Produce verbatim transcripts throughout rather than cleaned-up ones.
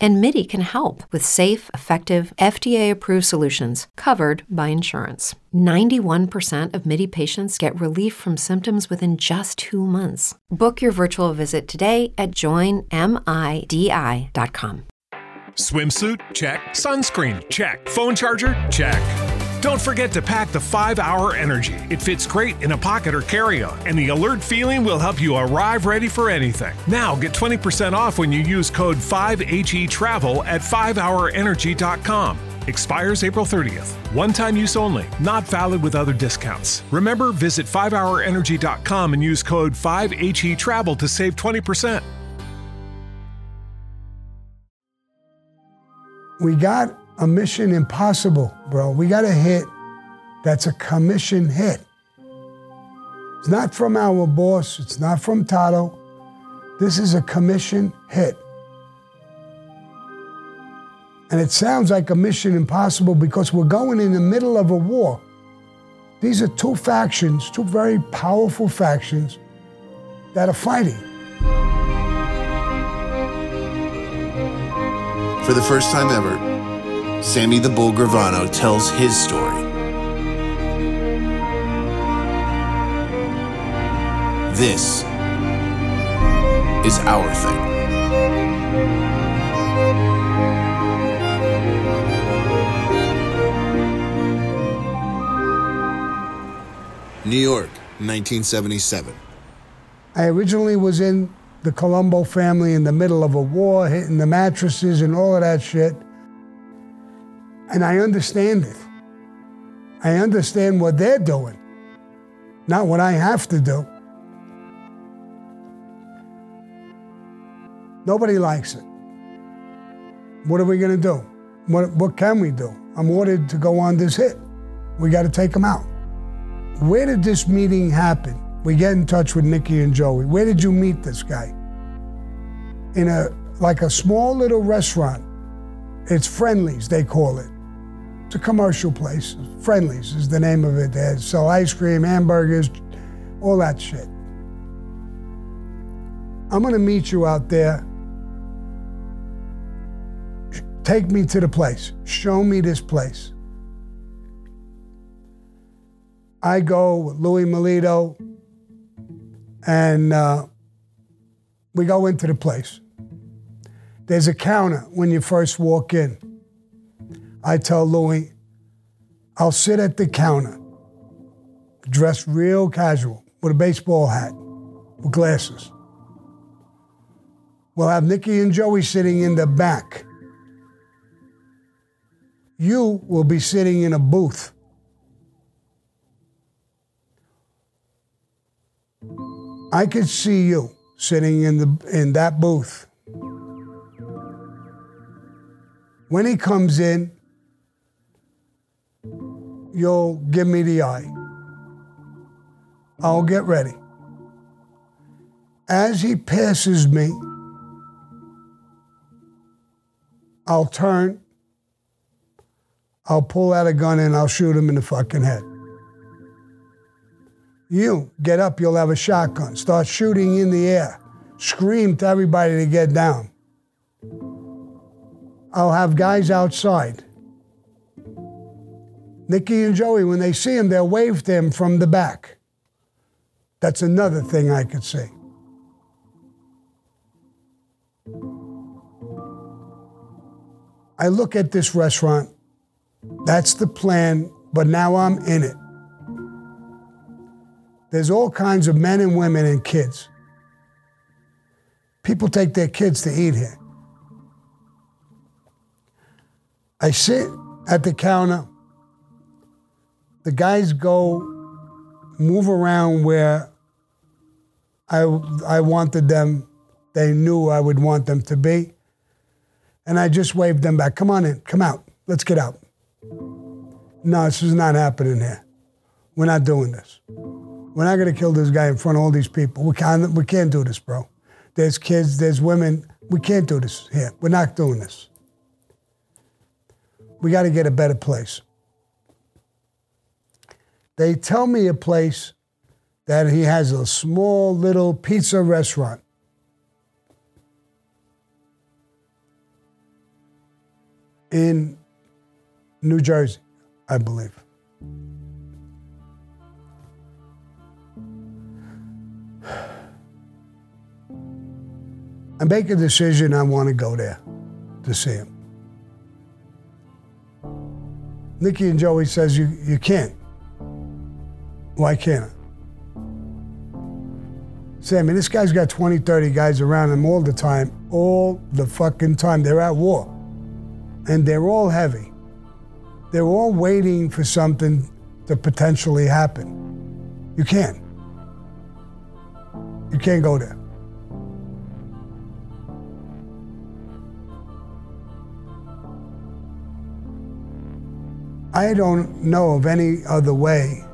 and Midi can help with safe, effective, F D A-approved solutions covered by insurance. ninety-one percent of Midi patients get relief from symptoms within just two months. Book your virtual visit today at join midi dot com. Swimsuit? Check. Sunscreen? Check. Phone charger? Check. Don't forget to pack the five hour Energy. It fits great in a pocket or carry-on, and the alert feeling will help you arrive ready for anything. Now get twenty percent off when you use code five H E travel at five hour energy dot com. Expires April thirtieth. One-time use only. Not valid with other discounts. Remember, visit five hour energy dot com and use code five H E travel to save twenty percent. We got a mission impossible, bro. We got a hit that's a commission hit. It's not from our boss. It's not from Tato. This is a commission hit. And it sounds like a mission impossible because we're going in the middle of a war. These are two factions, two very powerful factions that are fighting. For the first time ever, Sammy the Bull Gravano tells his story. This is our thing. New York, nineteen seventy-seven. I originally was in the Colombo family in the middle of a war, hitting the mattresses and all of that shit. And I understand it. I understand what they're doing, not what I have to do. Nobody likes it. What are we going to do? What, what can we do? I'm ordered to go on this hit. We got to take them out. Where did this meeting happen? We get in touch with Nikki and Joey. Where did you meet this guy? In a, like a small little restaurant. It's Friendly's, they call it. It's a commercial place. Friendly's is the name of it. They sell ice cream, hamburgers, all that shit. I'm gonna meet you out there. Take me to the place. Show me this place. I go with Louis Melito, and uh, we go into the place. There's a counter when you first walk in. I tell Louis, I'll sit at the counter, dressed real casual, with a baseball hat, with glasses. We'll have Nikki and Joey sitting in the back. You will be sitting in a booth. I could see you sitting in the in that booth. When he comes in, you'll give me the eye. I'll get ready. As he passes me, I'll turn, I'll pull out a gun, and I'll shoot him in the fucking head. You get up, you'll have a shotgun. Start shooting in the air. Scream to everybody to get down. I'll have guys outside. Nikki and Joey, when they see him, they'll wave to him from the back. That's another thing I could see. I look at this restaurant. That's the plan, but now I'm in it. There's all kinds of men and women and kids. People take their kids to eat here. I sit at the counter. The guys go move around where I, I wanted them. They knew I would want them to be. And I just waved them back. Come on in. Come out. Let's get out. No, this is not happening here. We're not doing this. We're not going to kill this guy in front of all these people. We can't, we can't do this, bro. There's kids. There's women. We can't do this here. We're not doing this. We got to get a better place. They tell me a place that he has a small little pizza restaurant. In New Jersey, I believe. I make a decision, I want to go there to see him. Nikki and Joey says, you, you can't. Why can't I? Sammy, this guy's got twenty, thirty guys around him all the time, all the fucking time. They're at war. And they're all heavy. They're all waiting for something to potentially happen. You can't. You can't go there. I don't know of any other way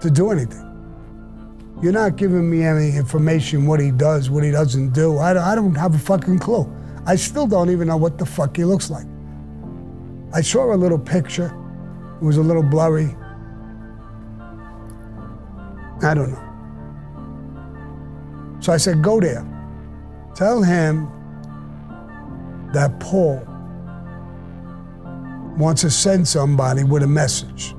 to do anything. You're not giving me any information, what he does, what he doesn't do. I don't have a fucking clue. I still don't even know what the fuck he looks like. I saw a little picture. It was a little blurry. I don't know. So I said, go there. Tell him that Paul wants to send somebody with a message.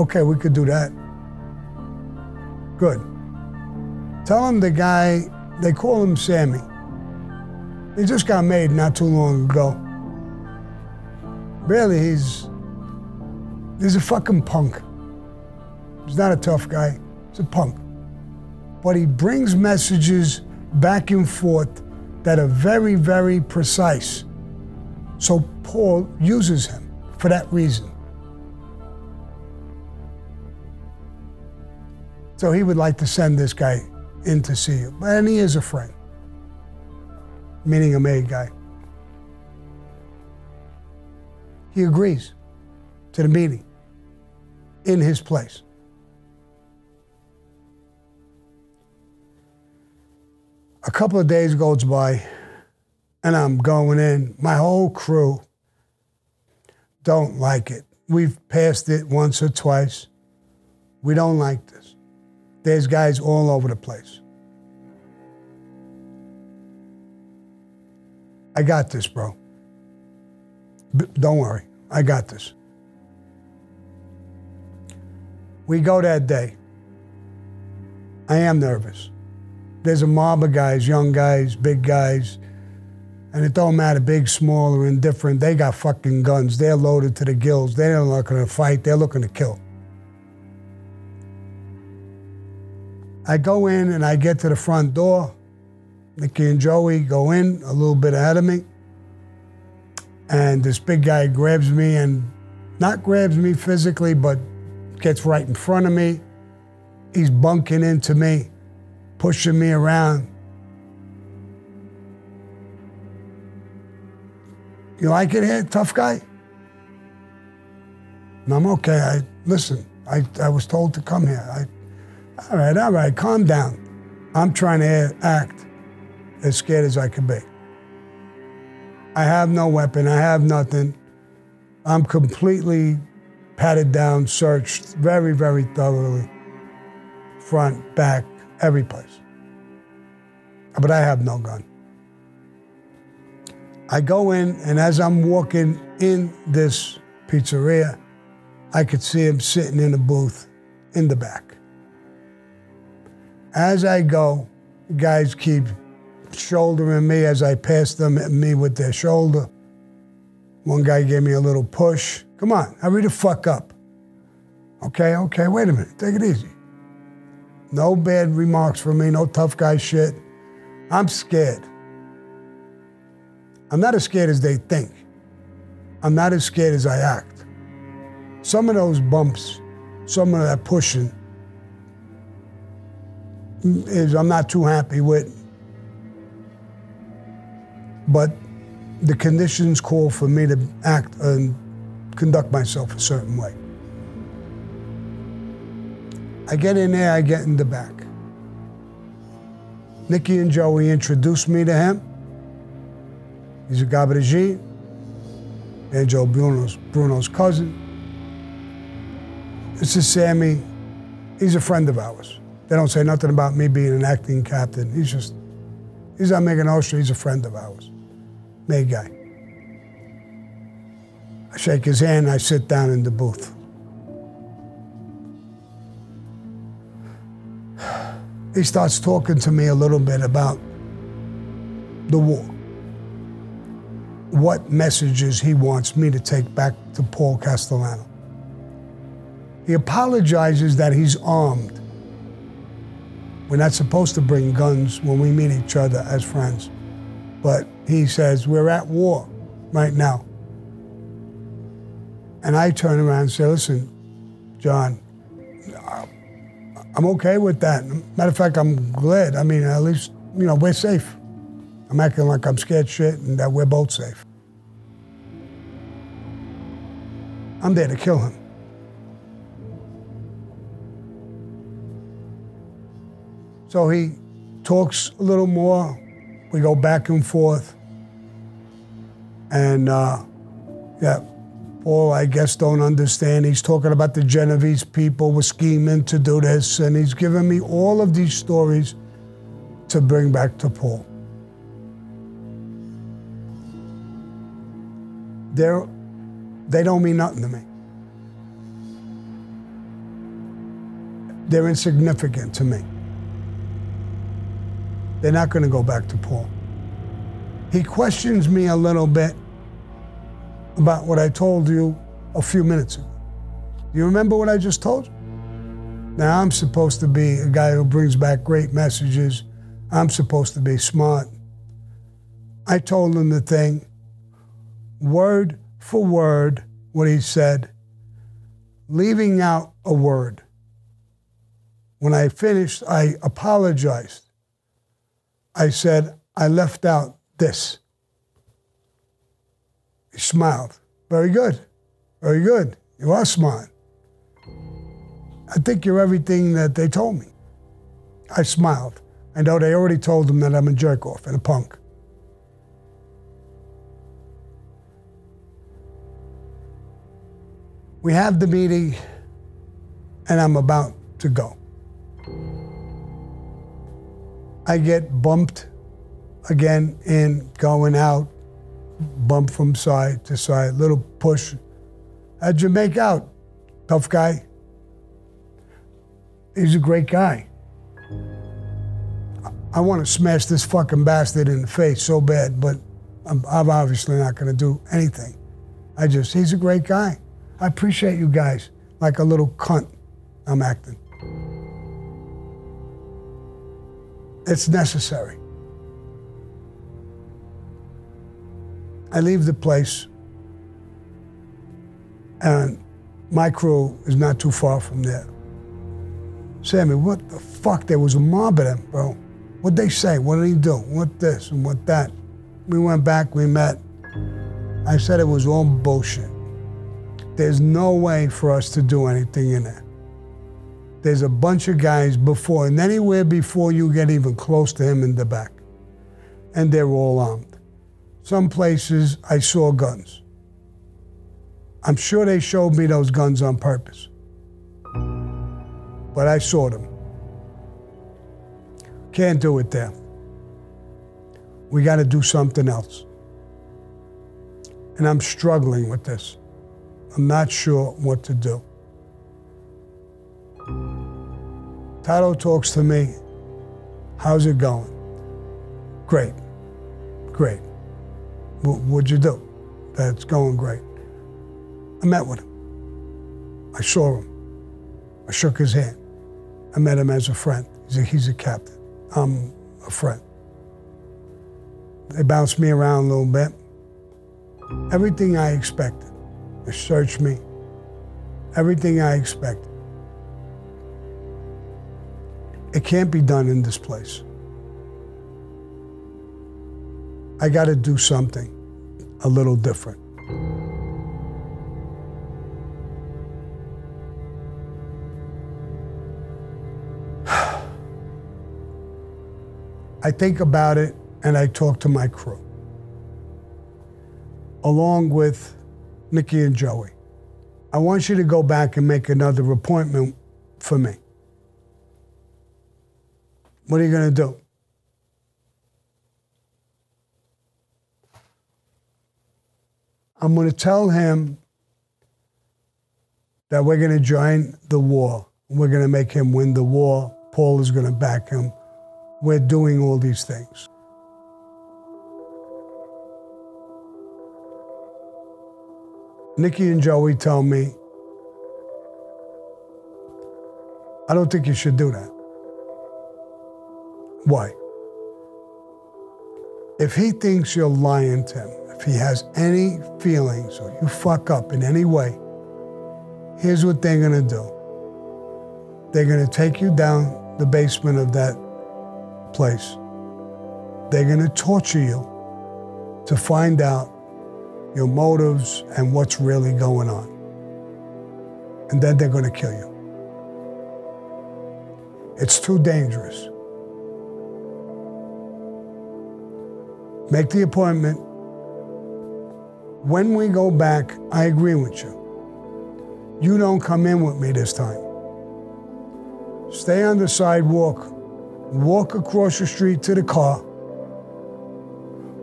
Okay, we could do that. Good. Tell him the guy, they call him Sammy. He just got made not too long ago. Really, he's, he's a fucking punk. He's not a tough guy, he's a punk. But he brings messages back and forth that are very, very precise. So Paul uses him for that reason. So he would like to send this guy in to see you. And he is a friend, meaning a made guy. He agrees to the meeting in his place. A couple of days goes by, and I'm going in. My whole crew don't like it. We've passed it once or twice. We don't like this. There's guys all over the place. I got this, bro. B- don't worry, I got this. We go that day. I am nervous. There's a mob of guys, young guys, big guys, and it don't matter, big, small, or indifferent. They got fucking guns. They're loaded to the gills. They're not looking to fight. They're looking to kill. I go in and I get to the front door. Nikki and Joey go in a little bit ahead of me. And this big guy grabs me and not grabs me physically, but gets right in front of me. He's bunking into me, pushing me around. You like it here, tough guy? No, I'm okay. I listen, I, I was told to come here. I, all right, all right, calm down. I'm trying to act as scared as I can be. I have no weapon, I have nothing. I'm completely patted down, searched very, very thoroughly, front, back, every place. But I have no gun. I go in, and as I'm walking in this pizzeria, I could see him sitting in a booth in the back. As I go, guys keep shouldering me as I pass them at me with their shoulder. One guy gave me a little push. Come on, hurry the fuck up. Okay, okay, wait a minute, take it easy. No bad remarks from me, no tough guy shit. I'm scared. I'm not as scared as they think. I'm not as scared as I act. Some of those bumps, some of that pushing is I'm not too happy with. But the conditions call for me to act and conduct myself a certain way. I get in there, I get in the back. Nikki and Joey introduced me to him. He's a Gabarigine, Angel Bruno's, Bruno's cousin. This is Sammy. He's a friend of ours. They don't say nothing about me being an acting captain. He's just, he's on Mega Nostra. He's a friend of ours. Made guy. I shake his hand, I sit down in the booth. He starts talking to me a little bit about the war. What messages he wants me to take back to Paul Castellano. He apologizes that he's armed. We're not supposed to bring guns when we meet each other as friends. But he says, we're at war right now. And I turn around and say, listen, John, I'm okay with that. Matter of fact, I'm glad. I mean, at least, you know, we're safe. I'm acting like I'm scared shit and that we're both safe. I'm there to kill him. So he talks a little more. We go back and forth. And, uh, yeah, Paul, I guess, don't understand. He's talking about the Genovese people were scheming to do this, and he's giving me all of these stories to bring back to Paul. They're, they don't mean nothing to me. They're insignificant to me. They're not going to go back to Paul. He questions me a little bit about what I told you a few minutes ago. Do you remember what I just told you? Now, I'm supposed to be a guy who brings back great messages. I'm supposed to be smart. I told him the thing, word for word, what he said, leaving out a word. When I finished, I apologized. I said, I left out this. He smiled. Very good. Very good. You are smart. I think you're everything that they told me. I smiled. I know they already told him that I'm a jerk-off and a punk. We have the meeting, and I'm about to go. I get bumped again in, going out, bump from side to side, little push. How'd you make out, tough guy? He's a great guy. I, I want to smash this fucking bastard in the face so bad, but I'm, I'm obviously not going to do anything. I just, he's a great guy. I appreciate you guys. Like a little cunt, I'm acting. It's necessary. I leave the place, and my crew is not too far from there. Sammy, what the fuck? There was a mob of them, bro. What'd they say? What did he do? What this and what that? We went back, we met. I said it was all bullshit. There's no way for us to do anything in there. There's a bunch of guys before, and anywhere before you get even close to him in the back. And they're all armed. Some places I saw guns. I'm sure they showed me those guns on purpose. But I saw them. Can't do it there. We got to do something else. And I'm struggling with this. I'm not sure what to do. Tato talks to me, how's it going? Great, great. W- what'd you do? That's going great. I met with him. I saw him. I shook his hand. I met him as a friend. He's a, he's a captain. I'm a friend. They bounced me around a little bit. Everything I expected. They searched me. Everything I expected. It can't be done in this place. I got to do something a little different. I think about it and I talk to my crew, along with Nikki and Joey. I want you to go back and make another appointment for me. What are you going to do? I'm going to tell him that we're going to join the war. We're going to make him win the war. Paul is going to back him. We're doing all these things. Nikki and Joey tell me, I don't think you should do that. Why? If he thinks you're lying to him, if he has any feelings or you fuck up in any way, here's what they're going to do. They're going to take you down the basement of that place. They're going to torture you to find out your motives and what's really going on. And then they're going to kill you. It's too dangerous. Make the appointment. When we go back, I agree with you. You don't come in with me this time. Stay on the sidewalk, walk across the street to the car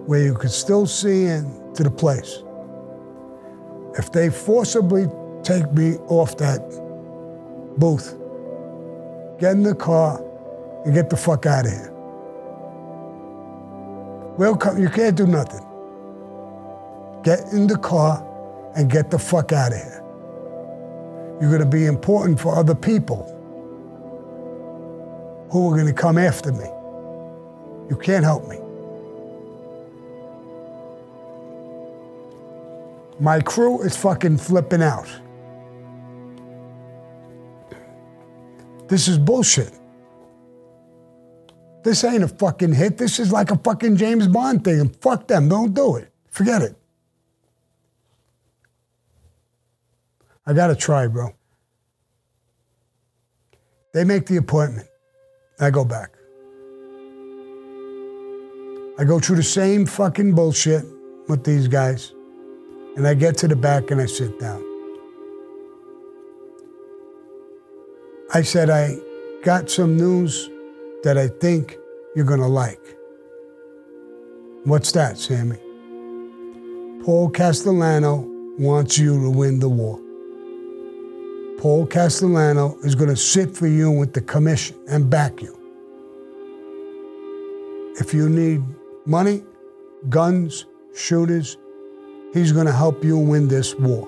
where you can still see in to the place. If they forcibly take me off that booth, get in the car and get the fuck out of here. Well, you can't do nothing. Get in the car and get the fuck out of here. You're gonna be important for other people who are gonna come after me. You can't help me. My crew is fucking flipping out. This is bullshit. This ain't a fucking hit. This is like a fucking James Bond thing. And fuck them. Don't do it. Forget it. I gotta try, bro. They make the appointment. I go back. I go through the same fucking bullshit with these guys. And I get to the back and I sit down. I said, I got some news that I think you're gonna like. What's that, Sammy? Paul Castellano wants you to win the war. Paul Castellano is gonna sit for you with the commission and back you. If you need money, guns, shooters, he's gonna help you win this war.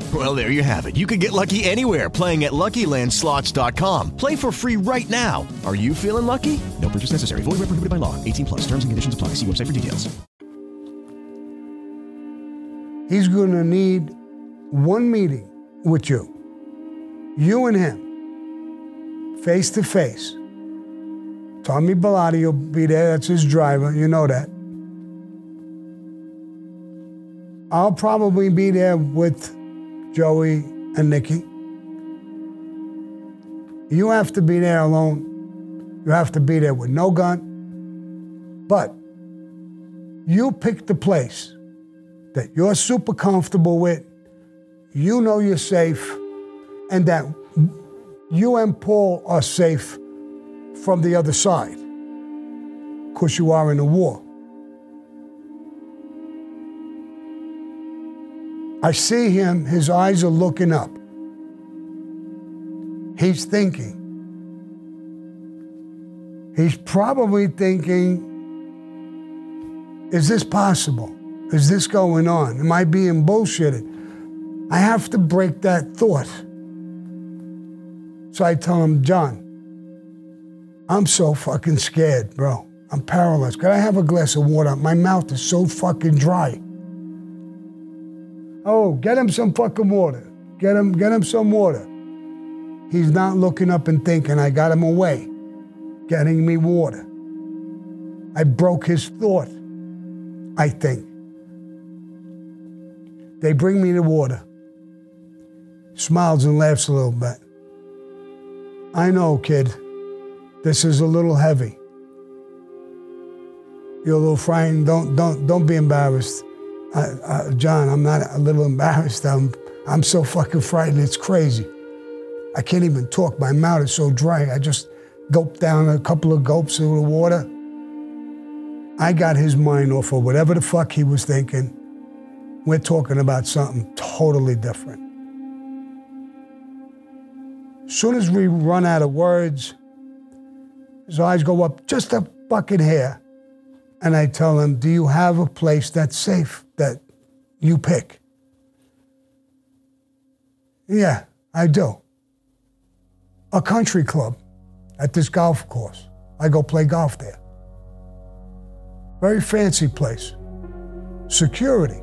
Well, there you have it. You can get lucky anywhere, playing at lucky land slots dot com. Play for free right now. Are you feeling lucky? No purchase necessary. Void where prohibited by law. eighteen plus. Terms and conditions apply. See website for details. He's going to need one meeting with you. You and him. Face to face. Tommy Bellotti will be there. That's his driver. You know that. I'll probably be there with Joey and Nikki. You have to be there alone. You have to be there with no gun. But you pick the place that you're super comfortable with, you know you're safe, and that you and Paul are safe from the other side, because you are in a war. I see him, his eyes are looking up. He's thinking. He's probably thinking, is this possible? Is this going on? Am I being bullshitted? I have to break that thought. So I tell him, John, I'm so fucking scared, bro. I'm paralyzed. Could I have a glass of water? My mouth is so fucking dry. Oh, get him some fucking water. Get him, get him some water. He's not looking up and thinking, I got him away, getting me water. I broke his thought, I think. They bring me the water. Smiles and laughs a little bit. I know, kid, this is a little heavy. You're a little frightened. Don't, don't, don't be embarrassed. Uh, uh, John, I'm not a little embarrassed. I'm, I'm so fucking frightened. It's crazy. I can't even talk. My mouth is so dry. I just gulped down a couple of gulps of the water. I got his mind off of whatever the fuck he was thinking. We're talking about something totally different. As soon as we run out of words, his eyes go up just a fucking hair. And I tell him, do you have a place that's safe that you pick? Yeah, I do. A country club at this golf course. I go play golf there. Very fancy place. Security.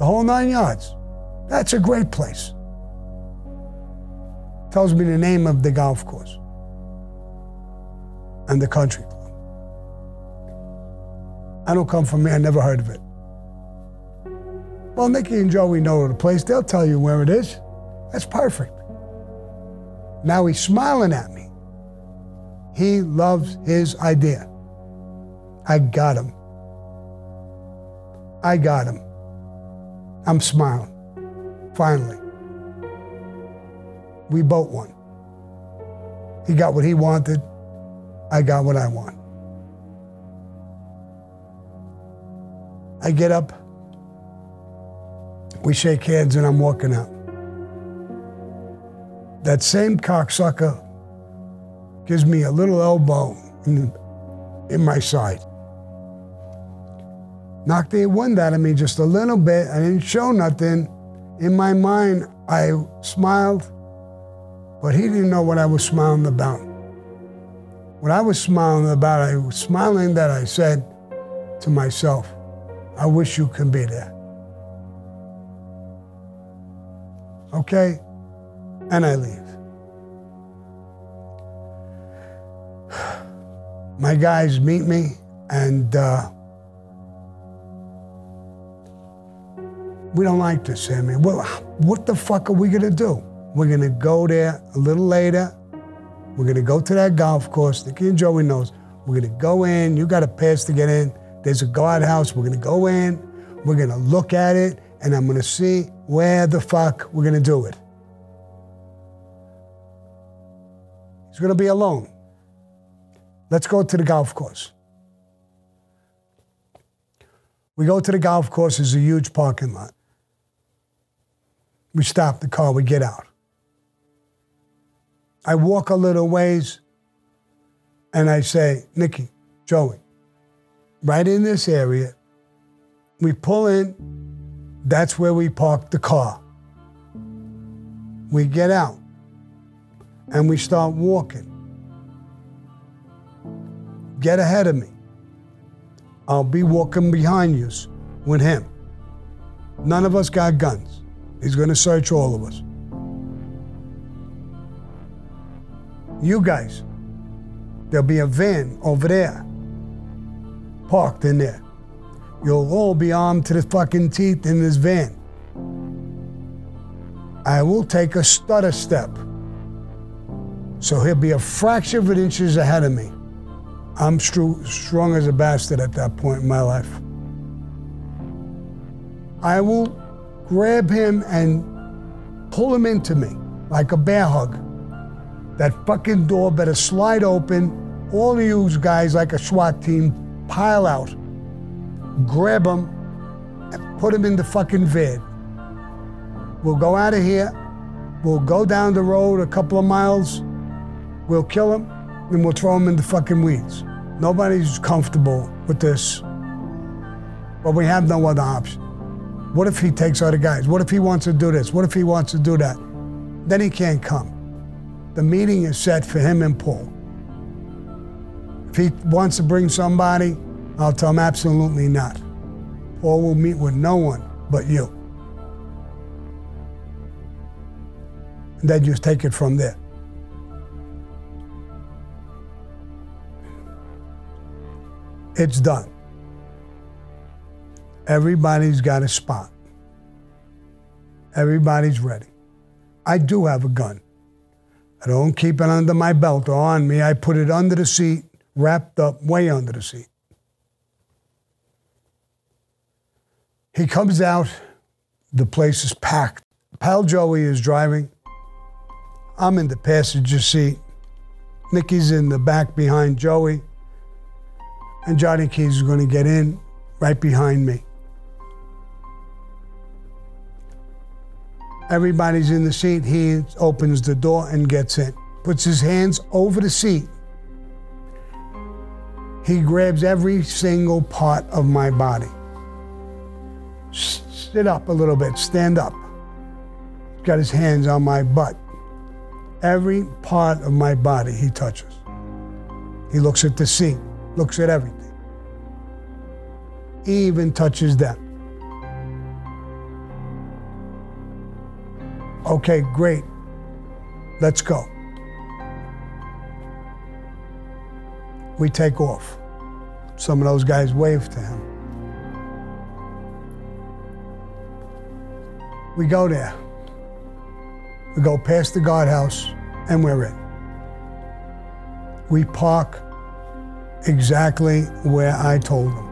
The whole nine yards. That's a great place. Tells me the name of the golf course and the country club. I don't come from here, I never heard of it. Well, Nikki and Joey know the place, they'll tell you where it is. That's perfect. Now he's smiling at me. He loves his idea. I got him. I got him. I'm smiling, finally. We both won. He got what he wanted. I got what I want. I get up. We shake hands and I'm walking out. That same cocksucker gives me a little elbow in, in my side. Knocked the wind out of me just a little bit. I didn't show nothing. In my mind, I smiled, but he didn't know what I was smiling about. What I was smiling about, I was smiling that I said to myself, I wish you could be there. Okay? And I leave. My guys meet me and uh, we don't like this, Sammy. Well, what the fuck are we gonna do? We're gonna go there a little later. We're gonna go to that golf course. Nikki and Joey knows. We're gonna go in. You got a pass to get in. There's a guardhouse. We're gonna go in. We're gonna look at it, and I'm gonna see where the fuck we're gonna do it. He's gonna be alone. Let's go to the golf course. We go to the golf course. It's a huge parking lot. We stop the car, we get out. I walk a little ways and I say, Nikki, Joey, right in this area, we pull in, that's where we park the car. We get out and we start walking. Get ahead of me. I'll be walking behind you with him. None of us got guns. He's going to search all of us. You guys, there'll be a van over there, parked in there. You'll all be armed to the fucking teeth in this van. I will take a stutter step. So he'll be a fraction of an inch ahead of me. I'm stru- strong as a bastard at that point in my life. I will grab him and pull him into me like a bear hug. That fucking door better slide open. All you guys, like a SWAT team, pile out, grab him, put him in the fucking van. We'll go out of here. We'll go down the road a couple of miles. We'll kill him, and we'll throw him in the fucking weeds. Nobody's comfortable with this. But we have no other option. What if he takes other guys? What if he wants to do this? What if he wants to do that? Then he can't come. The meeting is set for him and Paul. If he wants to bring somebody, I'll tell him absolutely not. Paul will meet with no one but you. And then you take it from there. It's done. Everybody's got a spot. Everybody's ready. I do have a gun. I don't keep it under my belt or on me. I put it under the seat, wrapped up, way under the seat. He comes out. The place is packed. Pal Joey is driving. I'm in the passenger seat. Nikki's in the back behind Joey. And Johnny Keyes is going to get in right behind me. Everybody's in the seat. He opens the door and gets in. Puts his hands over the seat. He grabs every single part of my body. Sit up a little bit. Stand up. Got his hands on my butt. Every part of my body he touches. He looks at the seat. Looks at everything. He even touches them. Okay, great. Let's go. We take off. Some of those guys wave to him. We go there. We go past the guardhouse, and we're in. We park exactly where I told them.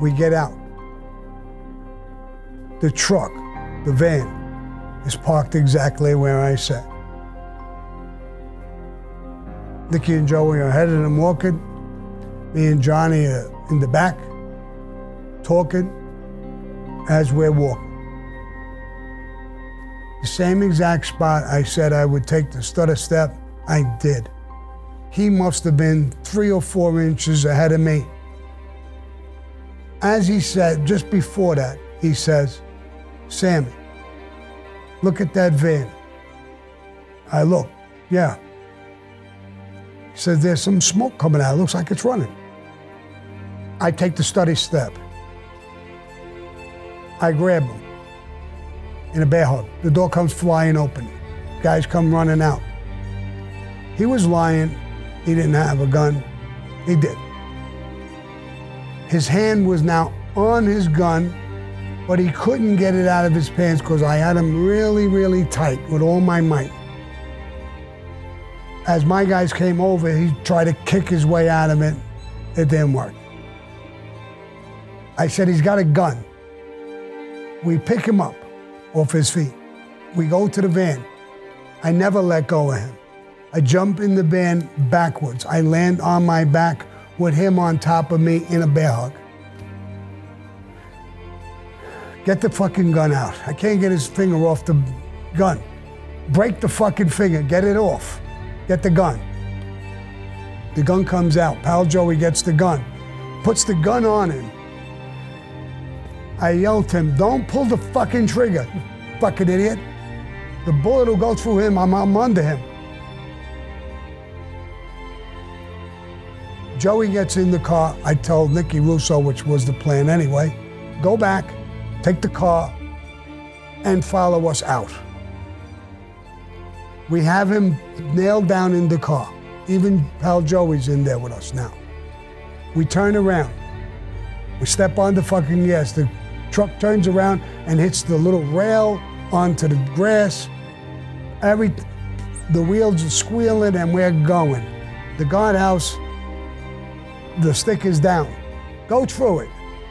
We get out. The truck, the van, is parked exactly where I said. Nikki and Joey are headed and walking. Me and Johnny are in the back, talking as we're walking. The same exact spot I said I would take the stutter step, I did. He must have been three or four inches ahead of me. As he said, just before that, he says, "Sammy, look at that van." I look, yeah. He says, "There's some smoke coming out. It looks like it's running." I take the study step. I grab him in a bear hug. The door comes flying open. Guys come running out. He was lying. He didn't have a gun. He did. His hand was now on his gun, but he couldn't get it out of his pants because I had him really, really tight with all my might. As my guys came over, he tried to kick his way out of it. It didn't work. I said, "He's got a gun." We pick him up off his feet. We go to the van. I never let go of him. I jump in the van backwards. I land on my back with him on top of me in a bear hug. Get the fucking gun out. I can't get his finger off the gun. Break the fucking finger. Get it off. Get the gun. The gun comes out. Pal Joey gets the gun. Puts the gun on him. I yell to him, "Don't pull the fucking trigger, you fucking idiot. The bullet will go through him. I'm, I'm under him." Joey gets in the car. I told Nicky Russo, which was the plan anyway, "Go back, take the car, and follow us out." We have him nailed down in the car. Even Pal Joey's in there with us now. We turn around. We step on the fucking gas. The truck turns around and hits the little rail onto the grass. Every, the wheels are squealing and we're going. The guardhouse. The stick is down. Go through it.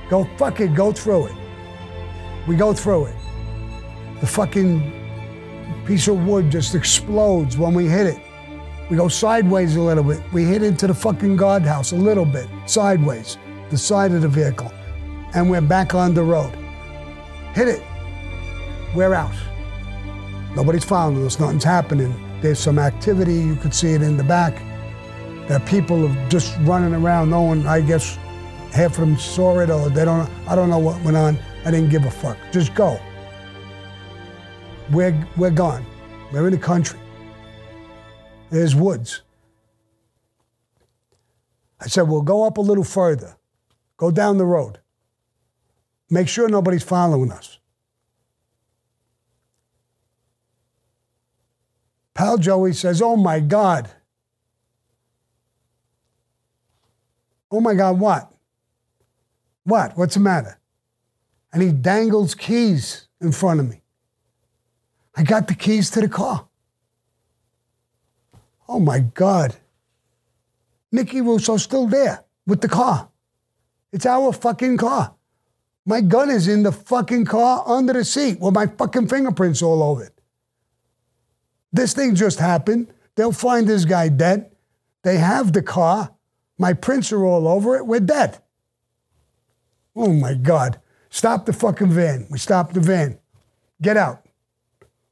Go fuck it, go through it. We go through it. The fucking piece of wood just explodes when we hit it. We go sideways a little bit. We hit into the fucking guardhouse a little bit, sideways, the side of the vehicle. and we're back on the road. Hit it. We're out. Nobody's following us. Nothing's happening. There's some activity. You could see it in the back. That people are just running around. No one, I guess, half of them saw it, or they don't. I don't know what went on. I didn't give a fuck. Just go. We're we're gone. We're in the country. There's woods. I said, we'll go up a little further. Go down the road. Make sure nobody's following us. Pal Joey says, oh my God. Oh my God, what? What? What's the matter? And he dangles keys in front of me. I got the keys to the car. Oh my God. Nicky Russo's still there with the car. It's our fucking car. My gun is in the fucking car under the seat with my fucking fingerprints all over it. This thing just happened. They'll find this guy dead. They have the car. My prints are all over it. We're dead. Oh, my God. Stop the fucking van. We stopped the van. Get out.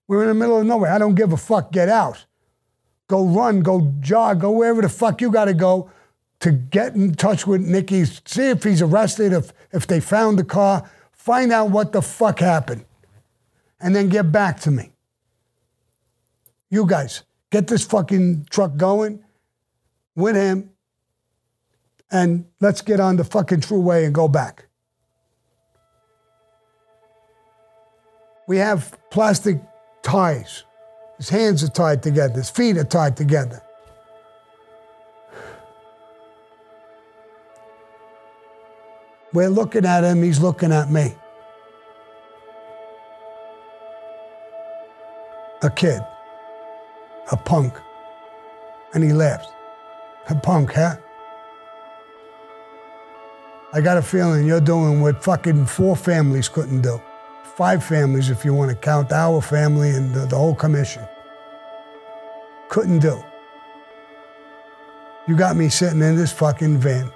We're in the middle of nowhere. I don't give a fuck. Get out. Go run. Go jog. Go wherever the fuck you got to go to get in touch with Nicky. See if he's arrested, if, if they found the car. Find out what the fuck happened. And then get back to me. You guys, get this fucking truck going with him. And let's get on the fucking true way and go back. We have plastic ties. His hands are tied together. His feet are tied together. We're looking at him. He's looking at me. A kid. A punk. And he laughs. A punk, huh? I got a feeling you're doing what fucking four families couldn't do. Five families, if you want to count our family and the, the whole commission. Couldn't do. You got me sitting in this fucking van.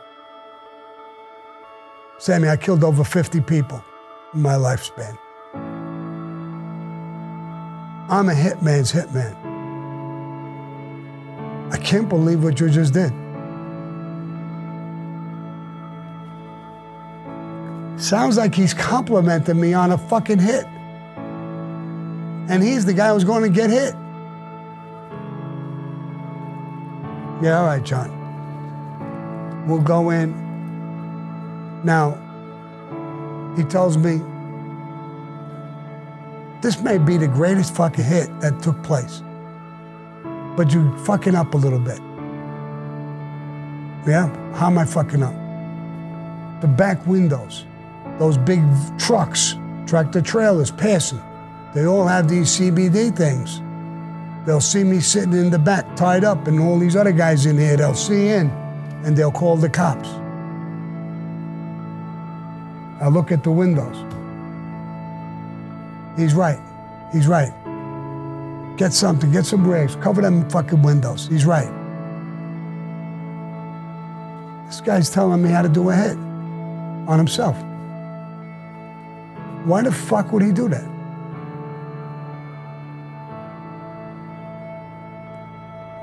Sammy, I killed over fifty people in my lifespan. I'm a hitman's hitman. I can't believe what you just did. Sounds like he's complimenting me on a fucking hit. And he's the guy who's going to get hit. Yeah, all right, John. We'll go in. Now, he tells me, this may be the greatest fucking hit that took place. But you're fucking up a little bit. Yeah? How am I fucking up? The back windows. Those big trucks, tractor trailers passing, they all have these C B D things. They'll see me sitting in the back tied up and all these other guys in here, they'll see in and they'll call the cops. I look at the windows. He's right, he's right. Get something, get some rags, cover them fucking windows, he's right. This guy's telling me how to do a hit on himself. Why the fuck would he do that?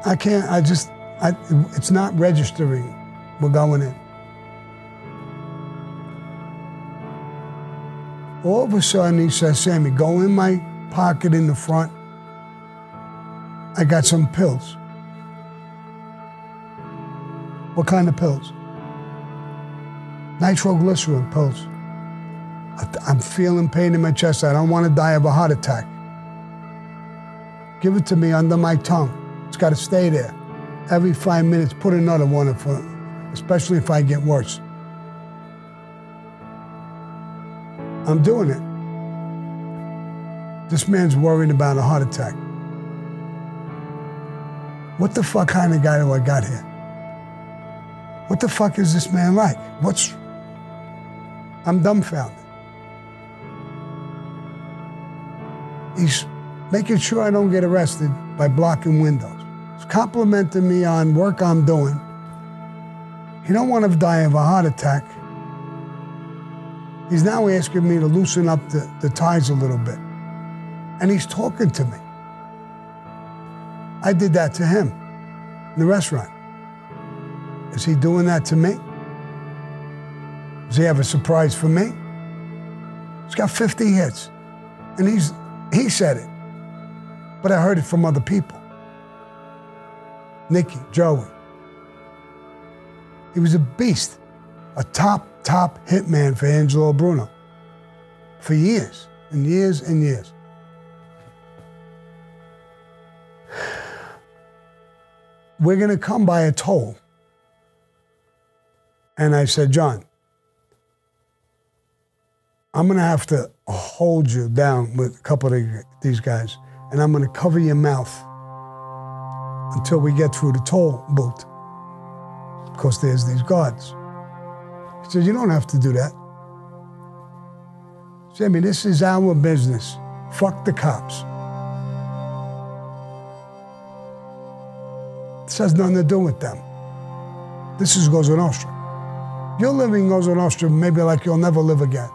I can't, I just, I, it's not registering. We're going in. All of a sudden he says, Sammy, go in my pocket in the front. I got some pills. What kind of pills? Nitroglycerin pills. I'm feeling pain in my chest. I don't want to die of a heart attack. Give it to me under my tongue. It's got to stay there. Every five minutes, put another one in front, especially if I get worse. I'm doing it. This man's worried about a heart attack. What the fuck kind of guy do I got here? What the fuck is this man like? What's... I'm dumbfounded. He's making sure I don't get arrested by blocking windows. He's complimenting me on work I'm doing. He don't want to die of a heart attack. He's now asking me to loosen up the, the ties a little bit. And he's talking to me. I did that to him in the restaurant. Is he doing that to me? Does he have a surprise for me? He's got fifty hits. And he's he said it. But I heard it from other people. Nikki, Joey. He was a beast. A top, top hitman for Angelo Bruno. For years and years and years. We're going to come by a toll. And I said, John, I'm going to have to hold you down with a couple of these guys, and I'm going to cover your mouth until we get through the toll booth, because there's these guards. He said, you don't have to do that. Sammy, this is our business. Fuck the cops. This has nothing to do with them. This is Cosa Nostra. You're living Cosa Nostra maybe like you'll never live again.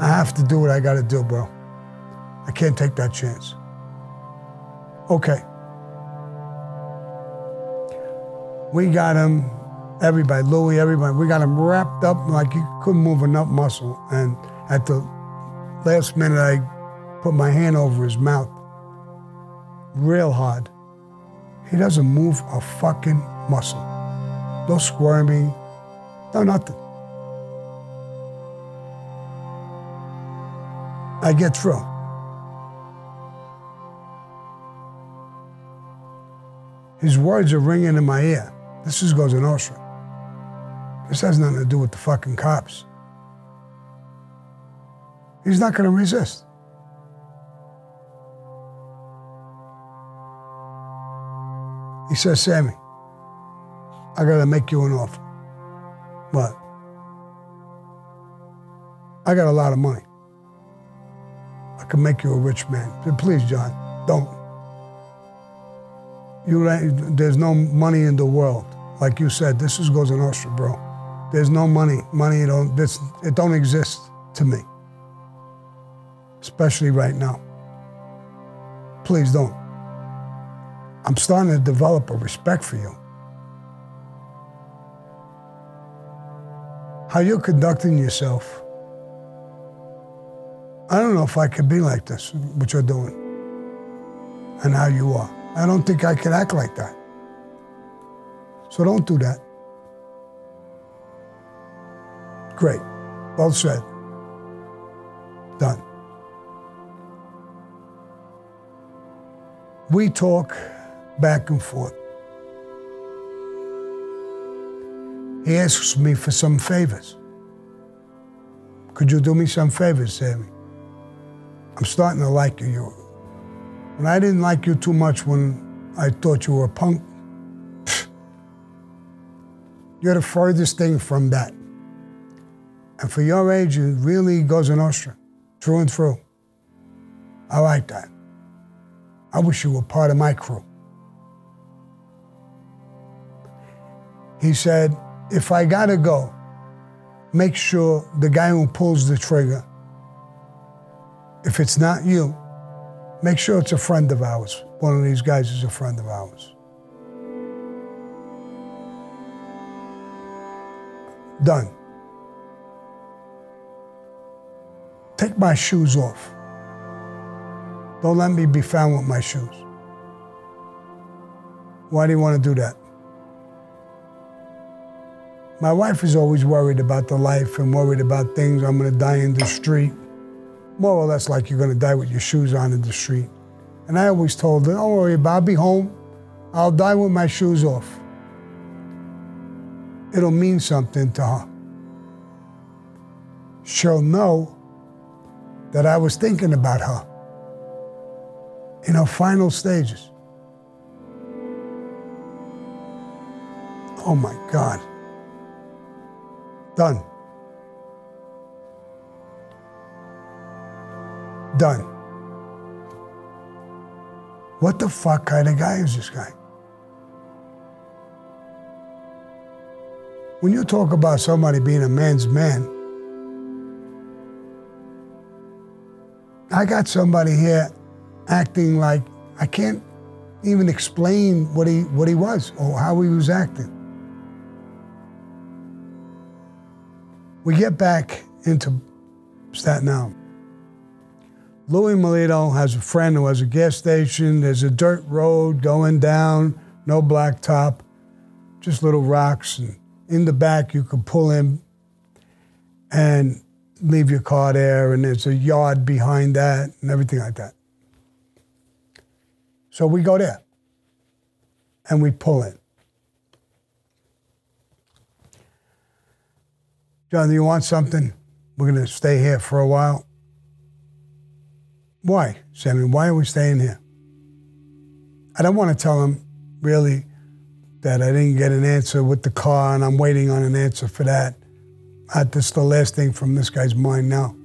I have to do what I got to do, bro. I can't take that chance. Okay. We got him, everybody, Louis, everybody, we got him wrapped up like he couldn't move enough muscle. And at the last minute, I put my hand over his mouth real hard. He doesn't move a fucking muscle. No squirming, no nothing. I get through. His words are ringing in my ear. This is Cosa Nostra. This has nothing to do with the fucking cops. He's not going to resist. He says, Sammy, I got to make you an offer. What? I got a lot of money. I can make you a rich man. Please, John, don't. You, there's no money in the world. Like you said, this is Cosa Nostra, bro. There's no money. Money don't. This it don't exist to me, especially right now. Please don't. I'm starting to develop a respect for you. How you're conducting yourself. I don't know if I could be like this, what you're doing, and how you are. I don't think I could act like that. So don't do that. Great. Well said. Done. We talk back and forth. He asks me for some favors. Could you do me some favors, Sammy? I'm starting to like you. you. And I didn't like you too much when I thought you were a punk. Pfft. You're the furthest thing from that. And for your age, it really goes in Austria, through and through. I like that. I wish you were part of my crew. He said, if I gotta go, make sure the guy who pulls the trigger, if it's not you, make sure it's a friend of ours. One of these guys is a friend of ours. Done. Take my shoes off. Don't let me be found with my shoes. Why do you want to do that? My wife is always worried about the life and worried about things. I'm going to die in the street. More or less like you're going to die with your shoes on in the street. And I always told her, don't worry, I'll be home. I'll die with my shoes off. It'll mean something to her. She'll know that I was thinking about her in her final stages. Oh, my God. Done. Done. What the fuck kind of guy is this guy? When you talk about somebody being a man's man, I got somebody here acting like I can't even explain what he what he was or how he was acting. We get back into Staten Island. Louis Melito has a friend who has a gas station. There's a dirt road going down, no blacktop, just little rocks. And in the back, you could pull in and leave your car there, and there's a yard behind that and everything like that. So we go there, and we pull in. John, do you want something? We're going to stay here for a while. Why, Sammy? Why are we staying here? I don't want to tell him, really, that I didn't get an answer with the car and I'm waiting on an answer for that. I, that's the last thing from this guy's mind now.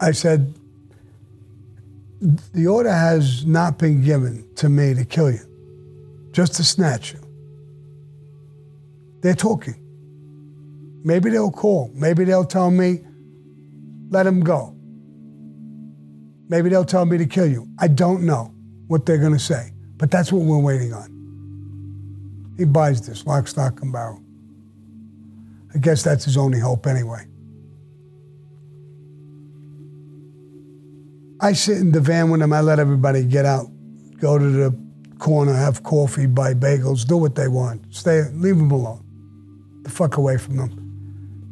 I said, the order has not been given to me to kill you, just to snatch you. They're talking. Maybe they'll call. Maybe they'll tell me, let him go. Maybe they'll tell me to kill you. I don't know what they're going to say, but that's what we're waiting on. He buys this, lock, stock, and barrel. I guess that's his only hope anyway. I sit in the van with him. I let everybody get out, go to the corner, have coffee, buy bagels, do what they want. Stay, leave them alone. The fuck away from them.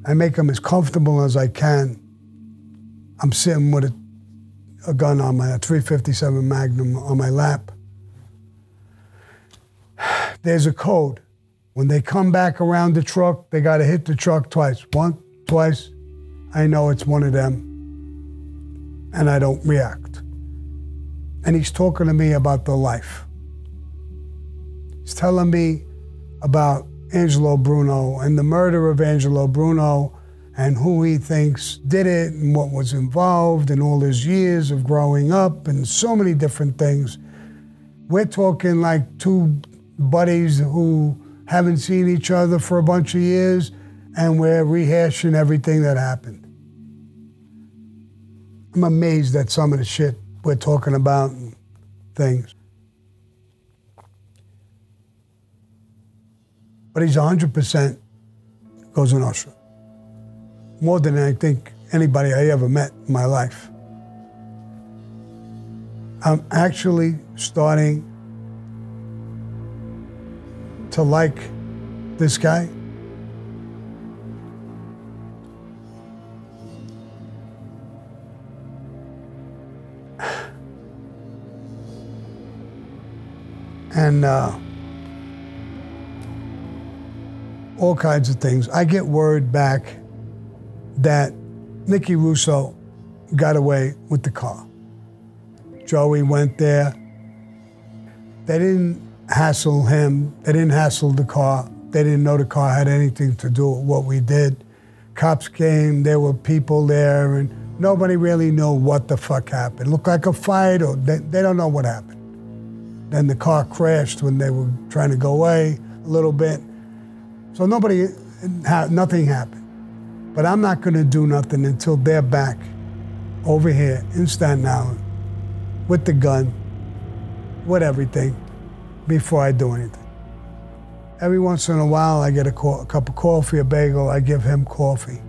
I make them as comfortable as I can. I'm sitting with a a gun on my, a three fifty-seven Magnum on my lap. There's a code. When they come back around the truck, they gotta hit the truck twice. One, twice, I know it's one of them, and I don't react. And he's talking to me about the life. He's telling me about Angelo Bruno and the murder of Angelo Bruno and who he thinks did it and what was involved in all his years of growing up and so many different things. We're talking like two buddies who haven't seen each other for a bunch of years, and we're rehashing everything that happened. I'm amazed at some of the shit we're talking about and things. But he's one hundred percent Cosa Nostra. More than I think anybody I ever met in my life. I'm actually starting to like this guy. And uh, all kinds of things. I get word back that Nikki Russo got away with the car. Joey went there. They didn't hassle him. They didn't hassle the car. They didn't know the car had anything to do with what we did. Cops came, there were people there, and nobody really knew what the fuck happened. It looked like a fight, or they, they don't know what happened. Then the car crashed when they were trying to go away a little bit. So nobody, nothing happened. But I'm not going to do nothing until they're back over here in Staten Island with the gun, with everything, before I do anything. Every once in a while, I get a, co- a cup of coffee, a bagel. I give him coffee.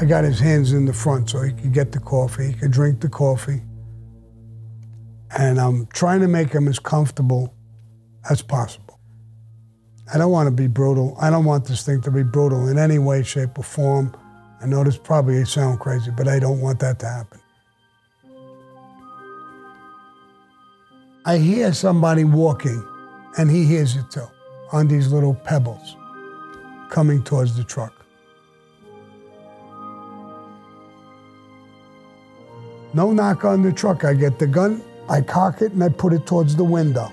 I got his hands in the front so he could get the coffee. He could drink the coffee. And I'm trying to make him as comfortable as possible. I don't want to be brutal. I don't want this thing to be brutal in any way, shape, or form. I know this probably sounds crazy, but I don't want that to happen. I hear somebody walking, and he hears it too, on these little pebbles coming towards the truck. No knock on the truck. I get the gun, I cock it, and I put it towards the window.